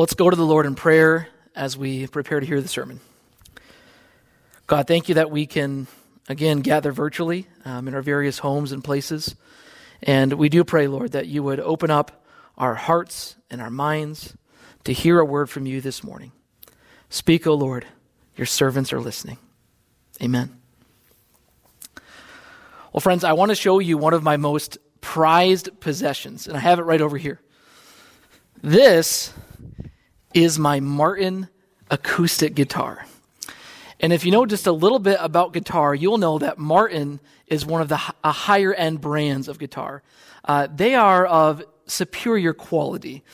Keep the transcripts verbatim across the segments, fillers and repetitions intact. Let's go to the Lord in prayer as we prepare to hear the sermon. God, thank you that we can, again, gather virtually um, in our various homes and places. And we do pray, Lord, that you would open up our hearts and our minds to hear a word from you this morning. Speak, O Lord, your servants are listening. Amen. Well, friends, I want to show you one of my most prized possessions, and I have it right over here. This is my Martin acoustic guitar. And if you know just a little bit about guitar, you'll know that Martin is one of the uh, higher-end brands of guitar. Uh, they are of superior quality.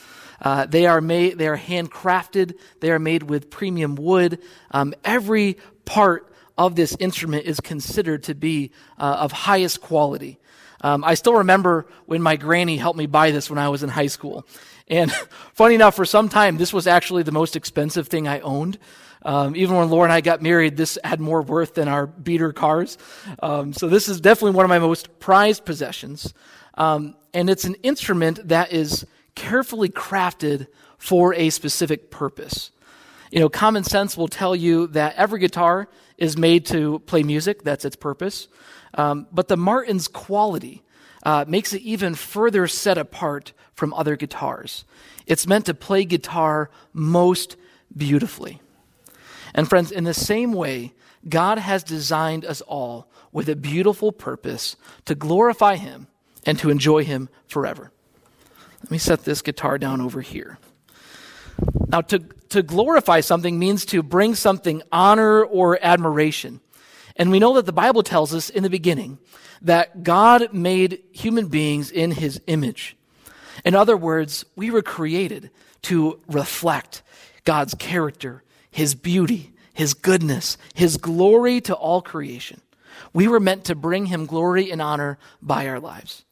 Uh, they are made. They are handcrafted. They are made with premium wood. Um, every part of this instrument is considered to be uh, of highest quality. Um, I still remember when my granny helped me buy this when I was in high school. And funny enough, for some time, this was actually the most expensive thing I owned. Um, even when Laura and I got married, this had more worth than our beater cars. Um, so this is definitely one of my most prized possessions. Um, and it's an instrument that is carefully crafted for a specific purpose. You know, common sense will tell you that every guitar is made to play music. That's its purpose. Um, but the Martin's quality uh, makes it even further set apart from other guitars. It's meant to play guitar most beautifully. And friends, in the same way, God has designed us all with a beautiful purpose to glorify him and to enjoy him forever. Let me set this guitar down over here. Now, to, to glorify something means to bring something honor or admiration. And we know that the Bible tells us in the beginning that God made human beings in his image. In other words, we were created to reflect God's character, his beauty, his goodness, his glory to all creation. We were meant to bring him glory and honor by our lives.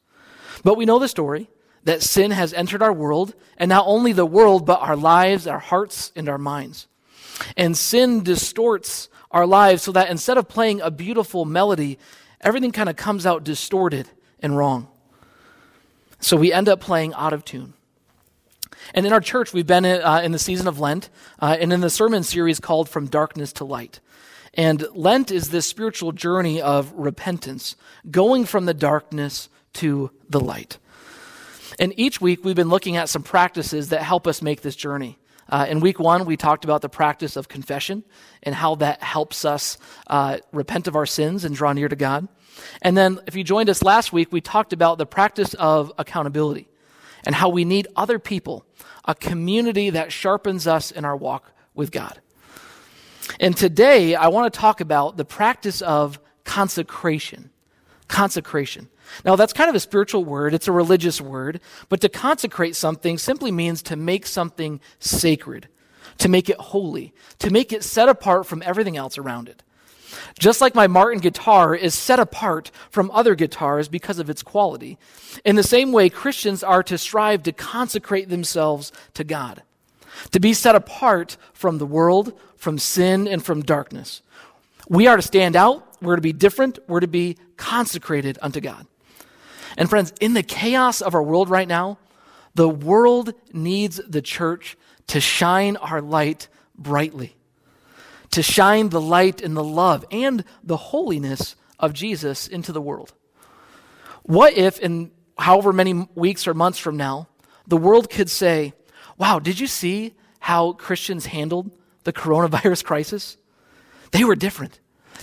But we know the story that sin has entered our world, and not only the world, but our lives, our hearts, and our minds. And sin distorts our lives so that instead of playing a beautiful melody, everything kind of comes out distorted and wrong. So we end up playing out of tune. And in our church, we've been uh, in the season of Lent uh, and in the sermon series called From Darkness to Light. And Lent is this spiritual journey of repentance, going from the darkness to the light. And each week, we've been looking at some practices that help us make this journey. Uh, in week one, we talked about the practice of confession and how that helps us uh, repent of our sins and draw near to God. And then if you joined us last week, we talked about the practice of accountability, and how we need other people, a community that sharpens us in our walk with God. And today, I want to talk about the practice of consecration. Consecration. Now, that's kind of a spiritual word. It's a religious word. But to consecrate something simply means to make something sacred, to make it holy, to make it set apart from everything else around it. Just like my Martin guitar is set apart from other guitars because of its quality, in the same way Christians are to strive to consecrate themselves to God, to be set apart from the world, from sin, and from darkness. We are to stand out, we're to be different, we're to be consecrated unto God. And friends, in the chaos of our world right now, the world needs the church to shine our light brightly, to shine the light and the love and the holiness of Jesus into the world. What if in however many weeks or months from now, the world could say, wow, did you see how Christians handled the coronavirus crisis? They were different.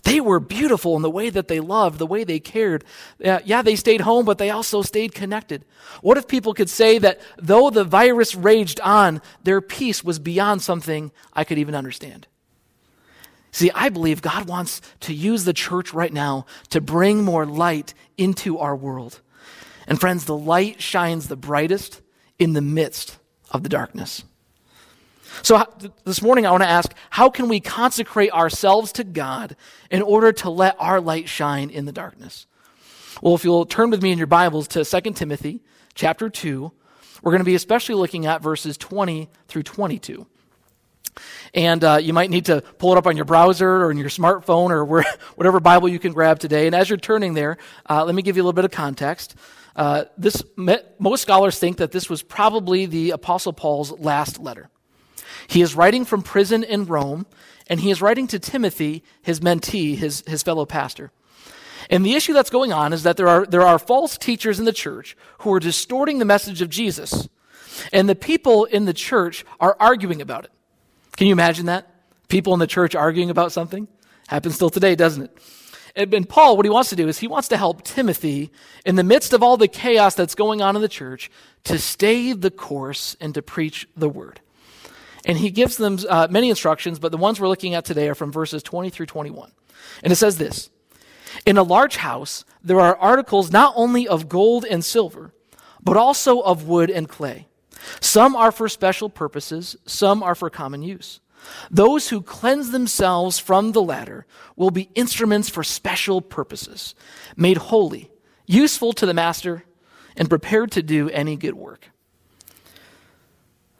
They were beautiful in the way that they loved, the way they cared. Yeah, they stayed home, but they also stayed connected. What if people could say that though the virus raged on, their peace was beyond something I could even understand? See, I believe God wants to use the church right now to bring more light into our world. And friends, the light shines the brightest in the midst of the darkness. So this morning I want to ask, how can we consecrate ourselves to God in order to let our light shine in the darkness? Well, if you'll turn with me in your Bibles to Second Timothy chapter two, we're going to be especially looking at verses twenty through twenty-two. And uh, you might need to pull it up on your browser or in your smartphone or where, whatever Bible you can grab today. And as you're turning there, uh, let me give you a little bit of context. Uh, this most scholars think that this was probably the Apostle Paul's last letter. He is writing from prison in Rome, and he is writing to Timothy, his mentee, his, his fellow pastor. And the issue that's going on is that there are, there are false teachers in the church who are distorting the message of Jesus, and the people in the church are arguing about it. Can you imagine that? People in the church arguing about something? Happens still today, doesn't it? And Paul, what he wants to do is he wants to help Timothy, in the midst of all the chaos that's going on in the church, to stay the course and to preach the word. And he gives them uh, many instructions, but the ones we're looking at today are from verses twenty through twenty-one. And it says this, "In a large house there are articles not only of gold and silver, but also of wood and clay. Some are for special purposes, some are for common use. Those who cleanse themselves from the latter will be instruments for special purposes, made holy, useful to the master, and prepared to do any good work."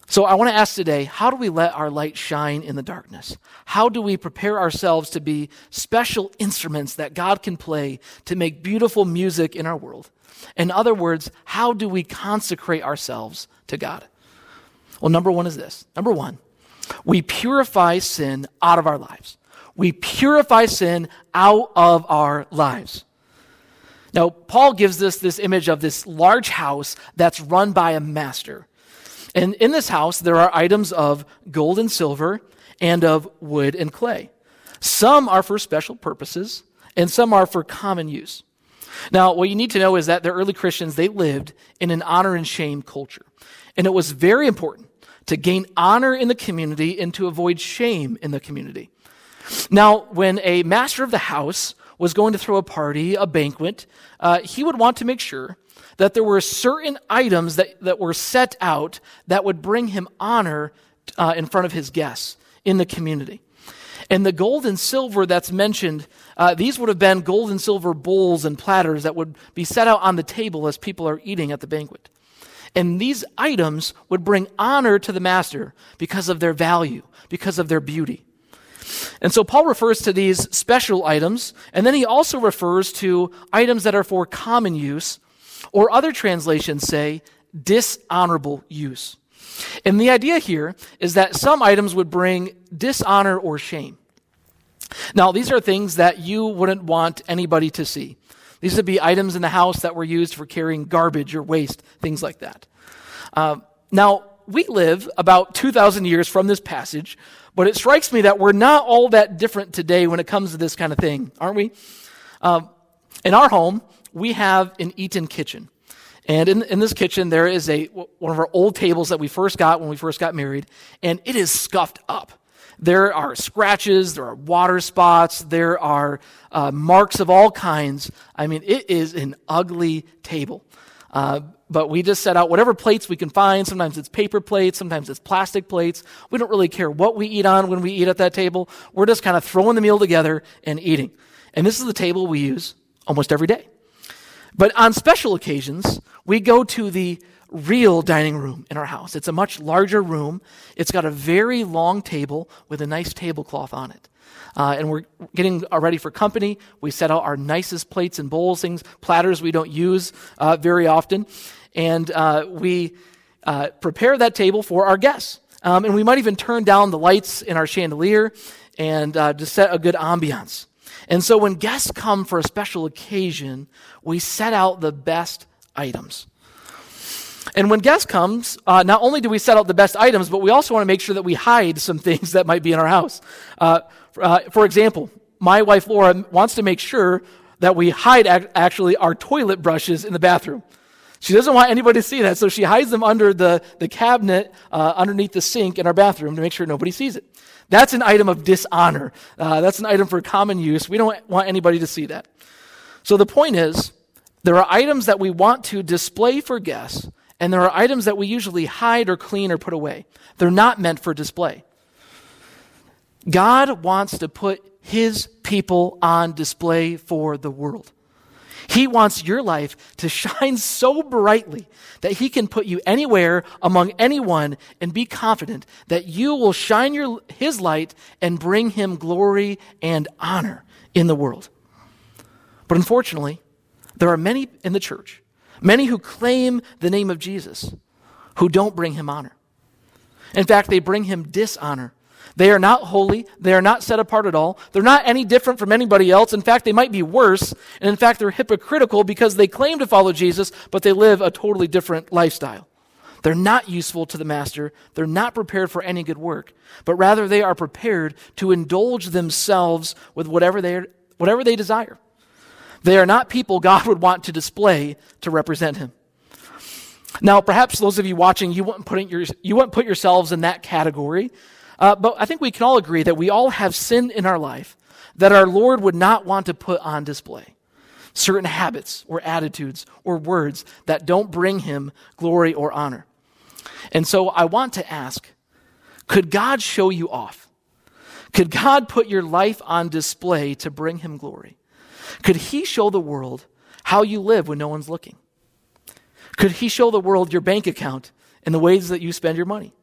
So I want to ask today, how do we let our light shine in the darkness? How do we prepare ourselves to be special instruments that God can play to make beautiful music in our world? In other words, how do we consecrate ourselves to God? Well, number one is this. Number one, we purify sin out of our lives. We purify sin out of our lives. Now, Paul gives us this image of this large house that's run by a master. And in this house, there are items of gold and silver and of wood and clay. Some are for special purposes, and some are for common use. Now, what you need to know is that the early Christians, they lived in an honor and shame culture. And it was very important to gain honor in the community and to avoid shame in the community. Now, when a master of the house was going to throw a party, a banquet, uh, he would want to make sure that there were certain items that, that were set out that would bring him honor uh, in front of his guests in the community. And the gold and silver that's mentioned, uh, these would have been gold and silver bowls and platters that would be set out on the table as people are eating at the banquet. And these items would bring honor to the master because of their value, because of their beauty. And so Paul refers to these special items, and then he also refers to items that are for common use, or other translations say dishonorable use. And the idea here is that some items would bring dishonor or shame. Now, these are things that you wouldn't want anybody to see. These would be items in the house that were used for carrying garbage or waste, things like that. Uh, now, we live about two thousand years from this passage, but it strikes me that we're not all that different today when it comes to this kind of thing, aren't we? Uh, in our home, we have an Eaton kitchen. And in, in this kitchen, there is a one of our old tables that we first got when we first got married, and it is scuffed up. There are scratches, there are water spots, there are uh, marks of all kinds. I mean, it is an ugly table. Uh, but we just set out whatever plates we can find. Sometimes it's paper plates, sometimes it's plastic plates. We don't really care what we eat on when we eat at that table. We're just kind of throwing the meal together and eating. And this is the table we use almost every day. But on special occasions, we go to the real dining room in our house. It's a much larger room. It's got a very long table with a nice tablecloth on it. Uh, and we're getting ready for company. We set out our nicest plates and bowls, things, platters we don't use uh, very often. And uh, we uh, prepare that table for our guests. Um, and we might even turn down the lights in our chandelier and uh, just set a good ambiance. And so when guests come for a special occasion, we set out the best items. And when guests comes, uh, not only do we set out the best items, but we also want to make sure that we hide some things that might be in our house. Uh, uh, for example, my wife Laura wants to make sure that we hide ac- actually our toilet brushes in the bathroom. She doesn't want anybody to see that, so she hides them under the, the cabinet, uh, underneath the sink in our bathroom to make sure nobody sees it. That's an item of dishonor. Uh, that's an item for common use. We don't want anybody to see that. So the point is, there are items that we want to display for guests, and there are items that we usually hide or clean or put away. They're not meant for display. God wants to put his people on display for the world. He wants your life to shine so brightly that he can put you anywhere among anyone and be confident that you will shine your, his light and bring him glory and honor in the world. But unfortunately, there are many in the church, many who claim the name of Jesus, who don't bring him honor. In fact, they bring him dishonor. They are not holy. They are not set apart at all. They're not any different from anybody else. In fact, they might be worse. And in fact, they're hypocritical because they claim to follow Jesus, but they live a totally different lifestyle. They're not useful to the master. They're not prepared for any good work, but rather they are prepared to indulge themselves with whatever they, whatever they desire. They are not people God would want to display to represent him. Now, perhaps those of you watching, you wouldn't put, your, you wouldn't put yourselves in that category, uh, but I think we can all agree that we all have sin in our life that our Lord would not want to put on display. Certain habits or attitudes or words that don't bring him glory or honor. And so I want to ask, could God show you off? Could God put your life on display to bring him glory? Could he show the world how you live when no one's looking? Could he show the world your bank account and the ways that you spend your money?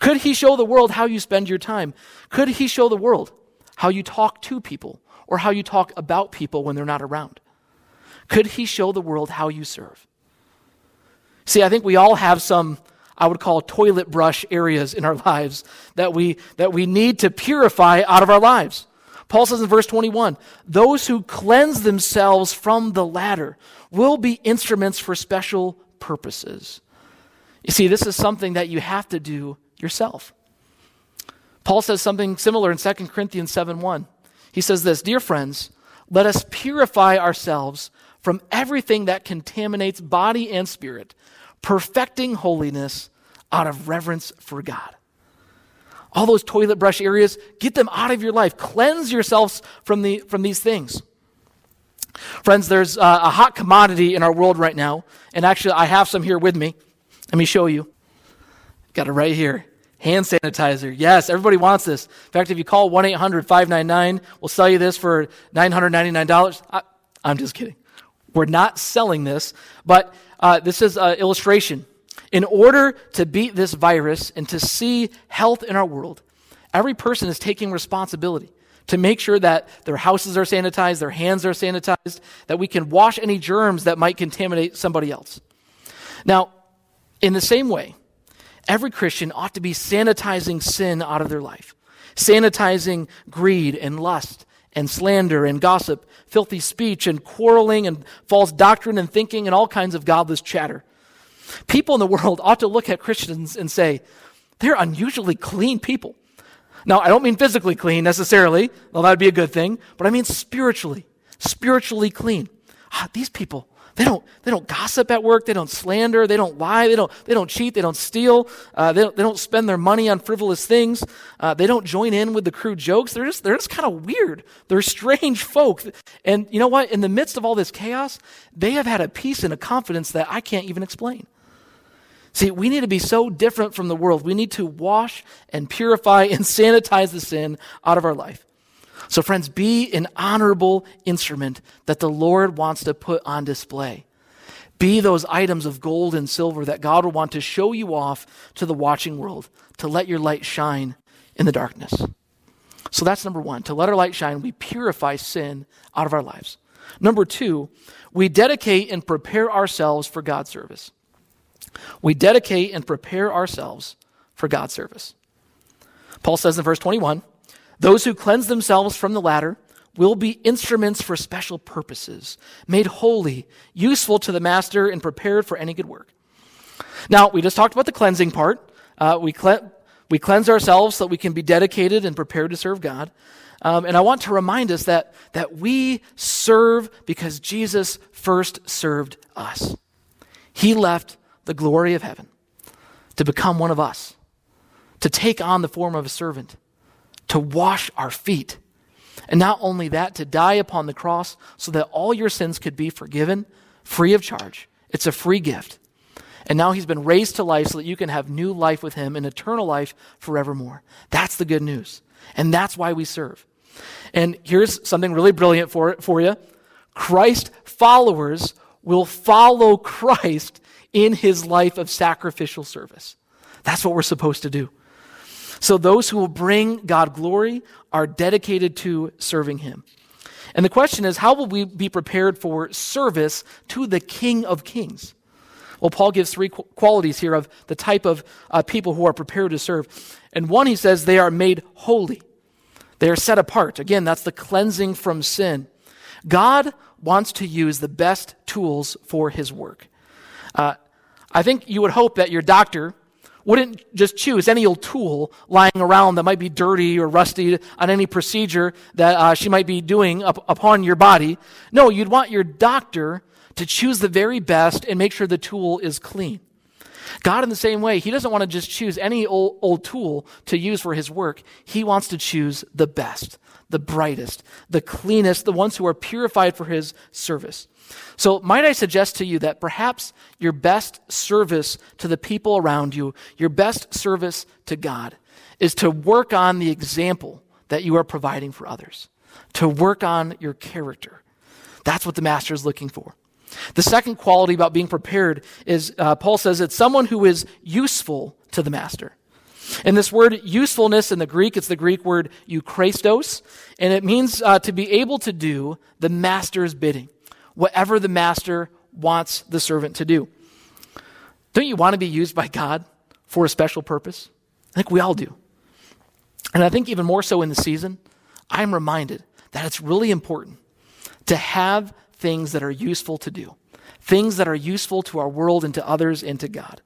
Could he show the world how you spend your time? Could he show the world how you talk to people or how you talk about people when they're not around? Could he show the world how you serve? See, I think we all have some, I would call toilet brush areas in our lives that we that we need to purify out of our lives. Paul says in verse twenty-one, those who cleanse themselves from the latter will be instruments for special purposes. You see, this is something that you have to do yourself. Paul says something similar in Second Corinthians seven one. He says this, dear friends, let us purify ourselves from everything that contaminates body and spirit, perfecting holiness out of reverence for God. All those toilet brush areas, get them out of your life. Cleanse yourselves from the from these things. Friends, there's a, a hot commodity in our world right now, and actually I have some here with me. Let me show you. Got it right here. Hand sanitizer. Yes, everybody wants this. In fact, if you call one eight hundred five nine nine, we'll sell you this for nine hundred ninety-nine dollars. I, I'm just kidding. We're not selling this, but uh, this is an illustration. In order to beat this virus and to see health in our world, every person is taking responsibility to make sure that their houses are sanitized, their hands are sanitized, that we can wash any germs that might contaminate somebody else. Now, in the same way, every Christian ought to be sanitizing sin out of their life, sanitizing greed and lust and slander and gossip, filthy speech and quarreling and false doctrine and thinking and all kinds of godless chatter. People in the world ought to look at Christians and say, they're unusually clean people. Now, I don't mean physically clean necessarily, though that would be a good thing, but I mean spiritually, spiritually clean. Ah, these people, they don't they don't gossip at work, they don't slander, they don't lie, they don't they don't cheat, they don't steal, uh, they don't they don't spend their money on frivolous things, uh, they don't join in with the crude jokes. They're just they're just kind of weird. They're strange folk. And you know what? In the midst of all this chaos, they have had a peace and a confidence that I can't even explain. See, we need to be so different from the world. We need to wash and purify and sanitize the sin out of our life. So friends, be an honorable instrument that the Lord wants to put on display. Be those items of gold and silver that God will want to show you off to the watching world, to let your light shine in the darkness. So that's number one. To let our light shine, we purify sin out of our lives. Number two, we dedicate and prepare ourselves for God's service. We dedicate and prepare ourselves for God's service. Paul says in verse twenty-one, those who cleanse themselves from the latter will be instruments for special purposes, made holy, useful to the master, and prepared for any good work. Now, we just talked about the cleansing part. Uh, we, cle- we cleanse ourselves so that we can be dedicated and prepared to serve God. Um, and I want to remind us that, that we serve because Jesus first served us. He left the glory of heaven, to become one of us, to take on the form of a servant, to wash our feet, and not only that, to die upon the cross so that all your sins could be forgiven, free of charge. It's a free gift. And now he's been raised to life so that you can have new life with him and eternal life forevermore. That's the good news. And that's why we serve. And here's something really brilliant for, for you. Christ followers will follow Christ in his life of sacrificial service. That's what we're supposed to do. So those who will bring God glory are dedicated to serving him. And the question is, how will we be prepared for service to the King of Kings? Well, Paul gives three qualities here of the type of uh, people who are prepared to serve. And one, he says, they are made holy. They are set apart. Again, that's the cleansing from sin. God wants to use the best tools for his work. Uh, I think you would hope that your doctor wouldn't just choose any old tool lying around that might be dirty or rusty on any procedure that uh, she might be doing up upon your body. No, you'd want your doctor to choose the very best and make sure the tool is clean. God, in the same way, he doesn't want to just choose any old, old tool to use for his work. He wants to choose the best, the brightest, the cleanest, the ones who are purified for his service. So might I suggest to you that perhaps your best service to the people around you, your best service to God, is to work on the example that you are providing for others, to work on your character. That's what the master is looking for. The second quality about being prepared is, uh, Paul says, it's someone who is useful to the master. And this word usefulness in the Greek, it's the Greek word euchrestos, and it means uh, to be able to do the master's bidding, whatever the master wants the servant to do. Don't you want to be used by God for a special purpose? I think we all do. And I think even more so in the season, I'm reminded that it's really important to have things that are useful to do, things that are useful to our world and to others and to God.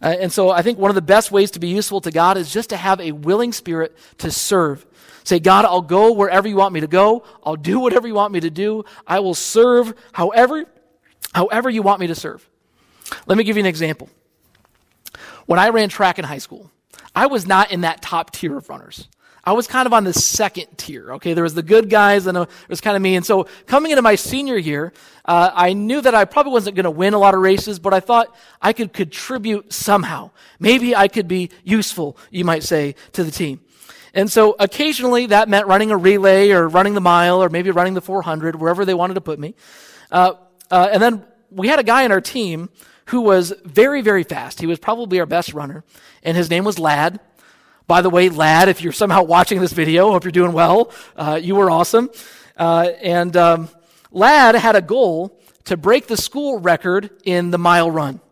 Uh, and so I think one of the best ways to be useful to God is just to have a willing spirit to serve. Say, God, I'll go wherever you want me to go. I'll do whatever you want me to do. I will serve however, however you want me to serve. Let me give you an example. When I ran track in high school, I was not in that top tier of runners. I was kind of on the second tier, okay? There was the good guys, and it was kind of me. And so coming into my senior year, uh, I knew that I probably wasn't going to win a lot of races, but I thought I could contribute somehow. Maybe I could be useful, you might say, to the team. And so occasionally that meant running a relay or running the mile or maybe running the four hundred, wherever they wanted to put me. Uh, uh, and then we had a guy on our team who was very, very fast. He was probably our best runner, and his name was Ladd. By the way, Ladd, if you're somehow watching this video, hope you're doing well. Uh, you were awesome. Uh, and um, Ladd had a goal to break the school record in the mile run.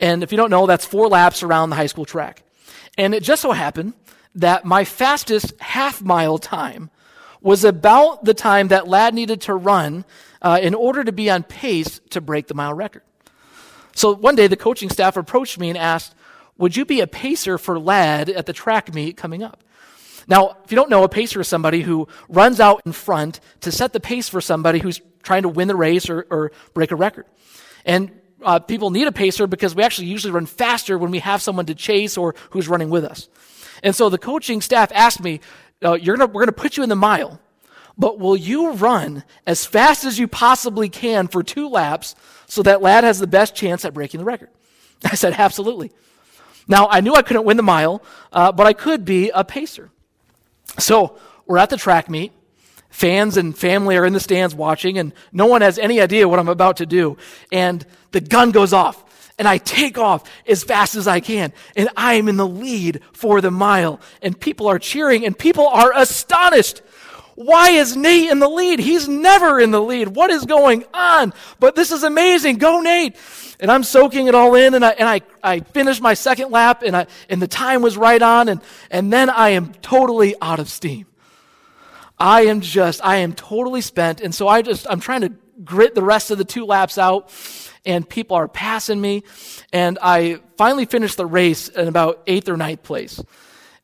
And if you don't know, that's four laps around the high school track. And it just so happened that my fastest half-mile time was about the time that Ladd needed to run uh, in order to be on pace to break the mile record. So one day, the coaching staff approached me and asked, would you be a pacer for Ladd at the track meet coming up? Now, if you don't know, a pacer is somebody who runs out in front to set the pace for somebody who's trying to win the race or, or break a record. And uh, people need a pacer because we actually usually run faster when we have someone to chase or who's running with us. And so the coaching staff asked me, uh, "You're gonna, we're going to put you in the mile, but will you run as fast as you possibly can for two laps so that Ladd has the best chance at breaking the record?" I said, absolutely. Now, I knew I couldn't win the mile, uh, but I could be a pacer. So we're at the track meet. Fans and family are in the stands watching, and no one has any idea what I'm about to do. And the gun goes off, and I take off as fast as I can, and I am in the lead for the mile. And people are cheering, and people are astonished. Why is Nate in the lead? He's never in the lead. What is going on? But this is amazing. Go, Nate. And I'm soaking it all in, and I and I, I finished my second lap, and I and the time was right on, and, and then I am totally out of steam. I am just, I am totally spent, and so I just, I'm trying to grit the rest of the two laps out, and people are passing me, and I finally finished the race in about eighth or ninth place.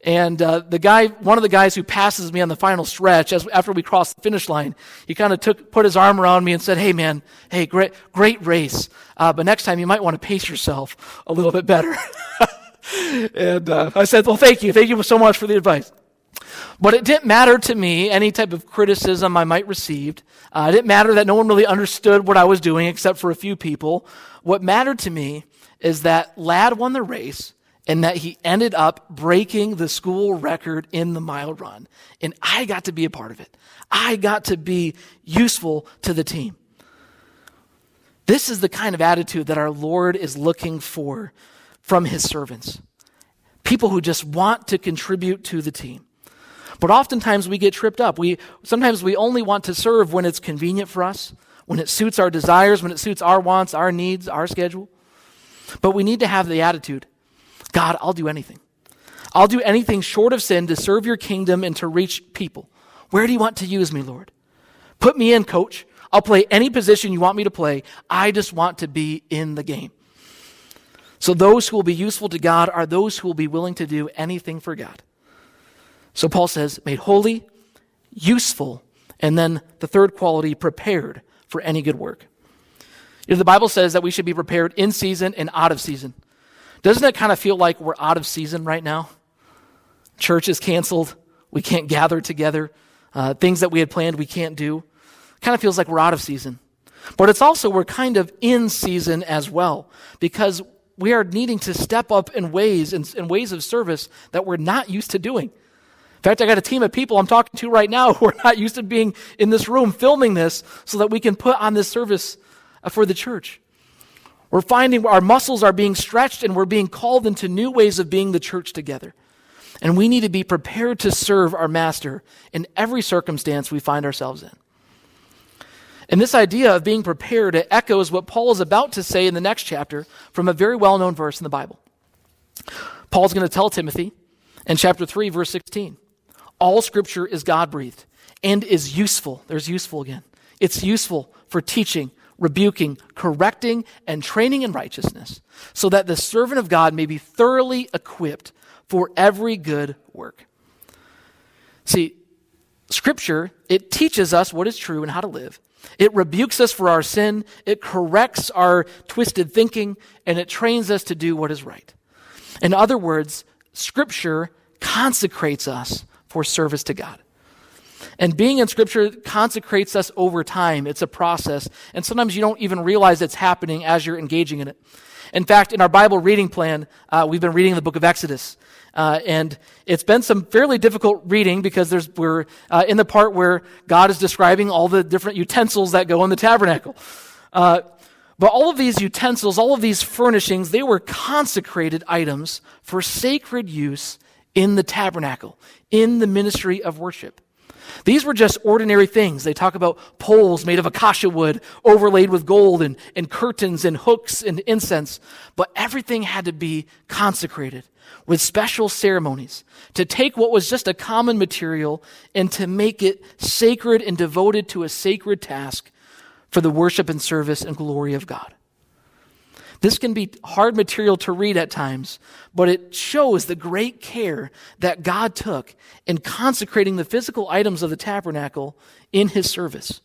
And uh, the guy, one of the guys who passes me on the final stretch, as after we crossed the finish line, he kind of took, put his arm around me and said, "Hey, man, hey, great, great race, uh, but next time you might want to pace yourself a little bit better." And uh, I said, "Well, thank you, thank you so much for the advice." But it didn't matter to me any type of criticism I might received. Uh, it didn't matter that no one really understood what I was doing, except for a few people. What mattered to me is that Ladd won the race, and that he ended up breaking the school record in the mile run. And I got to be a part of it. I got to be useful to the team. This is the kind of attitude that our Lord is looking for from his servants. People who just want to contribute to the team. But oftentimes we get tripped up. We sometimes we only want to serve when it's convenient for us, when it suits our desires, when it suits our wants, our needs, our schedule. But we need to have the attitude, God, I'll do anything. I'll do anything short of sin to serve your kingdom and to reach people. Where do you want to use me, Lord? Put me in, coach. I'll play any position you want me to play. I just want to be in the game. So those who will be useful to God are those who will be willing to do anything for God. So Paul says, made holy, useful, and then the third quality, prepared for any good work. You know, the Bible says that we should be prepared in season and out of season. Doesn't it kind of feel like we're out of season right now? Church is canceled. We can't gather together. Uh, things that we had planned, we can't do. Kind of feels like we're out of season. But it's also we're kind of in season as well, because we are needing to step up in ways in, in ways of service that we're not used to doing. In fact, I got a team of people I'm talking to right now who are not used to being in this room filming this so that we can put on this service for the church. We're finding our muscles are being stretched and we're being called into new ways of being the church together. And we need to be prepared to serve our master in every circumstance we find ourselves in. And this idea of being prepared, it echoes what Paul is about to say in the next chapter from a very well-known verse in the Bible. Paul's going to tell Timothy in chapter three, verse sixteen. All scripture is God-breathed and is useful. There's useful again. It's useful for teaching, rebuking, correcting, and training in righteousness, so that the servant of God may be thoroughly equipped for every good work. See, scripture, it teaches us what is true and how to live. It rebukes us for our sin. It corrects our twisted thinking, and it trains us to do what is right. In other words, scripture consecrates us for service to God. And being in scripture consecrates us over time. It's a process. And sometimes you don't even realize it's happening as you're engaging in it. In fact, in our Bible reading plan, uh, we've been reading the book of Exodus. Uh, and it's been some fairly difficult reading because there's, we're uh, in the part where God is describing all the different utensils that go in the tabernacle. Uh, but all of these utensils, all of these furnishings, they were consecrated items for sacred use in the tabernacle, in the ministry of worship. These were just ordinary things. They talk about poles made of acacia wood, overlaid with gold, and, and curtains and hooks and incense. But everything had to be consecrated with special ceremonies to take what was just a common material and to make it sacred and devoted to a sacred task for the worship and service and glory of God. This can be hard material to read at times, but it shows the great care that God took in consecrating the physical items of the tabernacle in his service.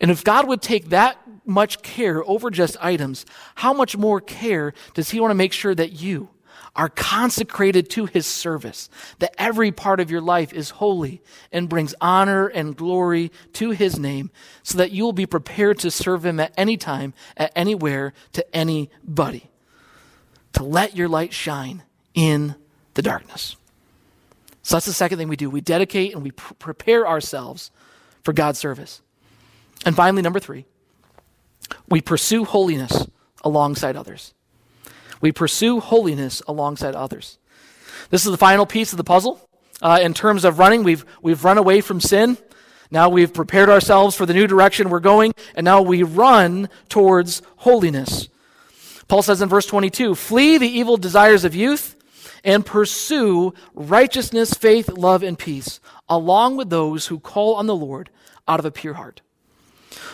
And if God would take that much care over just items, how much more care does he want to make sure that you are consecrated to his service, that every part of your life is holy and brings honor and glory to his name, so that you will be prepared to serve him at any time, at anywhere, to anybody, to let your light shine in the darkness. So that's the second thing we do. We dedicate and we pr- prepare ourselves for God's service. And finally, number three, we pursue holiness alongside others. We pursue holiness alongside others. This is the final piece of the puzzle. Uh, in terms of running, we've we've run away from sin. Now we've prepared ourselves for the new direction we're going, and now we run towards holiness. Paul says in verse twenty-two, flee the evil desires of youth and pursue righteousness, faith, love, and peace, along with those who call on the Lord out of a pure heart.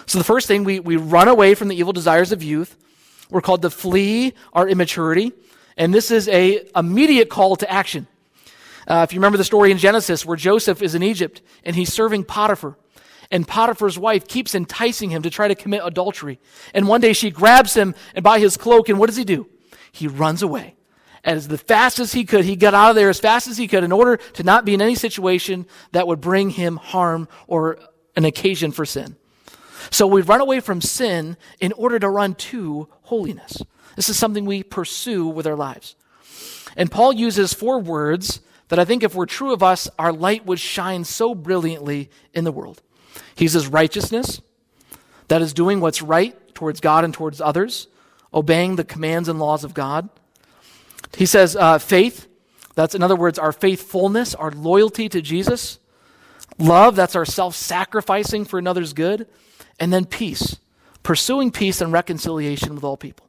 So the first thing, we we run away from the evil desires of youth. We're called to flee our immaturity, and this is a immediate call to action. Uh, if you remember the story in Genesis where Joseph is in Egypt, and he's serving Potiphar, and Potiphar's wife keeps enticing him to try to commit adultery. And one day she grabs him and by his cloak, and what does he do? He runs away. As the fastest he could, he got out of there as fast as he could in order to not be in any situation that would bring him harm or an occasion for sin. So we run away from sin in order to run to holiness. This is something we pursue with our lives. And Paul uses four words that I think if were true of us, our light would shine so brilliantly in the world. He says righteousness, that is doing what's right towards God and towards others, obeying the commands and laws of God. He says uh, faith, that's in other words our faithfulness, our loyalty to Jesus. Love, that's our self-sacrificing for another's good. And then peace, pursuing peace and reconciliation with all people.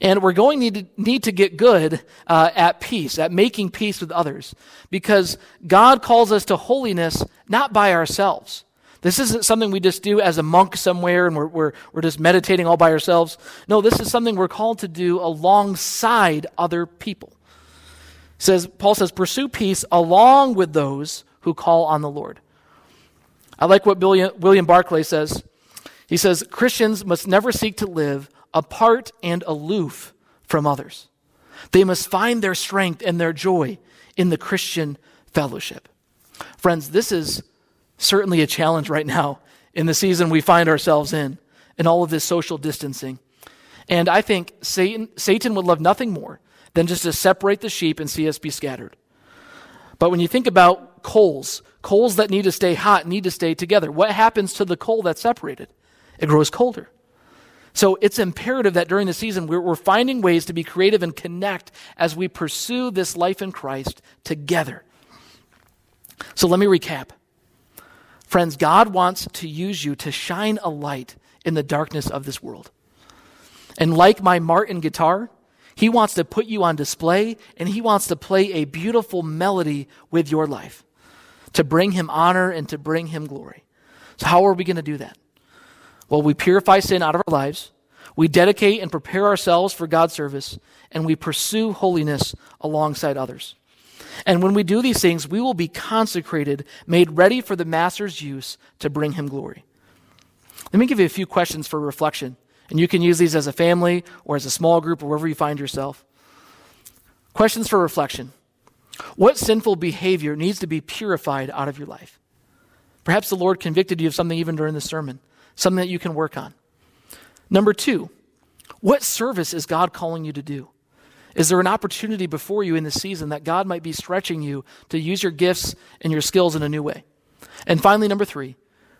And we're going to need to, need to get good uh, at peace, at making peace with others, because God calls us to holiness not by ourselves. This isn't something we just do as a monk somewhere and we're, we're, we're just meditating all by ourselves. No, this is something we're called to do alongside other people. It says, Paul says, pursue peace along with those who call on the Lord. I like what William Barclay says. He says, Christians must never seek to live apart and aloof from others. They must find their strength and their joy in the Christian fellowship. Friends, this is certainly a challenge right now in the season we find ourselves in, in all of this social distancing. And I think Satan, Satan would love nothing more than just to separate the sheep and see us be scattered. But when you think about coals, coals that need to stay hot need to stay together. What happens to the coal that's separated? It grows colder. So it's imperative that during the season we're, we're finding ways to be creative and connect as we pursue this life in Christ together. So let me recap. Friends, God wants to use you to shine a light in the darkness of this world. And like my Martin guitar, he wants to put you on display, and he wants to play a beautiful melody with your life to bring him honor and to bring him glory. So how are we going to do that? Well, we purify sin out of our lives, we dedicate and prepare ourselves for God's service, and we pursue holiness alongside others. And when we do these things, we will be consecrated, made ready for the Master's use to bring him glory. Let me give you a few questions for reflection, and you can use these as a family or as a small group or wherever you find yourself. Questions for reflection. What sinful behavior needs to be purified out of your life? Perhaps the Lord convicted you of something even during the sermon, something that you can work on. Number two, what service is God calling you to do? Is there an opportunity before you in this season that God might be stretching you to use your gifts and your skills in a new way? And finally, number three,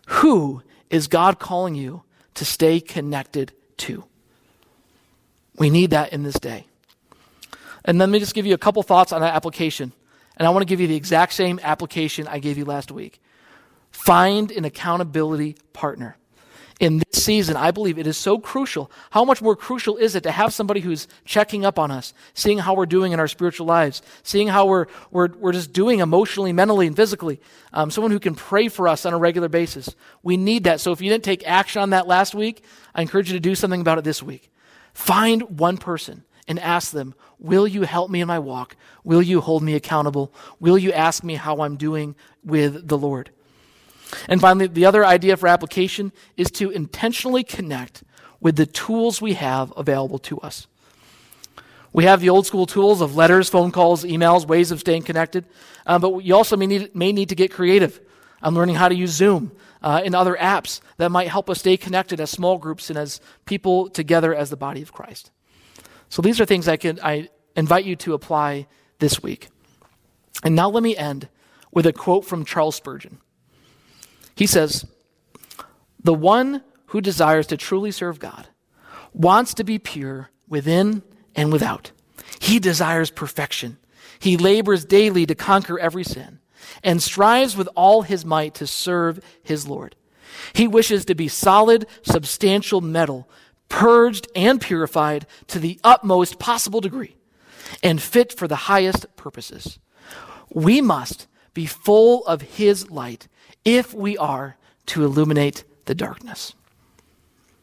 who is God calling you to stay connected to? We need that in this day. And let me just give you a couple thoughts on that application. And I want to give you the exact same application I gave you last week. Find an accountability partner. In this season, I believe it is so crucial. How much more crucial is it to have somebody who's checking up on us, seeing how we're doing in our spiritual lives, seeing how we're we're we're just doing emotionally, mentally, and physically, um, someone who can pray for us on a regular basis. We need that. So if you didn't take action on that last week, I encourage you to do something about it this week. Find one person and ask them, will you help me in my walk? Will you hold me accountable? Will you ask me how I'm doing with the Lord? And finally, the other idea for application is to intentionally connect with the tools we have available to us. We have the old school tools of letters, phone calls, emails, ways of staying connected, uh, but you also may need, may need to get creative. I'm learning how to use Zoom uh, and other apps that might help us stay connected as small groups and as people together as the body of Christ. So these are things I, can, I invite you to apply this week. And now let me end with a quote from Charles Spurgeon. He says, the one who desires to truly serve God wants to be pure within and without. He desires perfection. He labors daily to conquer every sin and strives with all his might to serve his Lord. He wishes to be solid, substantial metal, purged and purified to the utmost possible degree and fit for the highest purposes. We must be full of his light if we are to illuminate the darkness.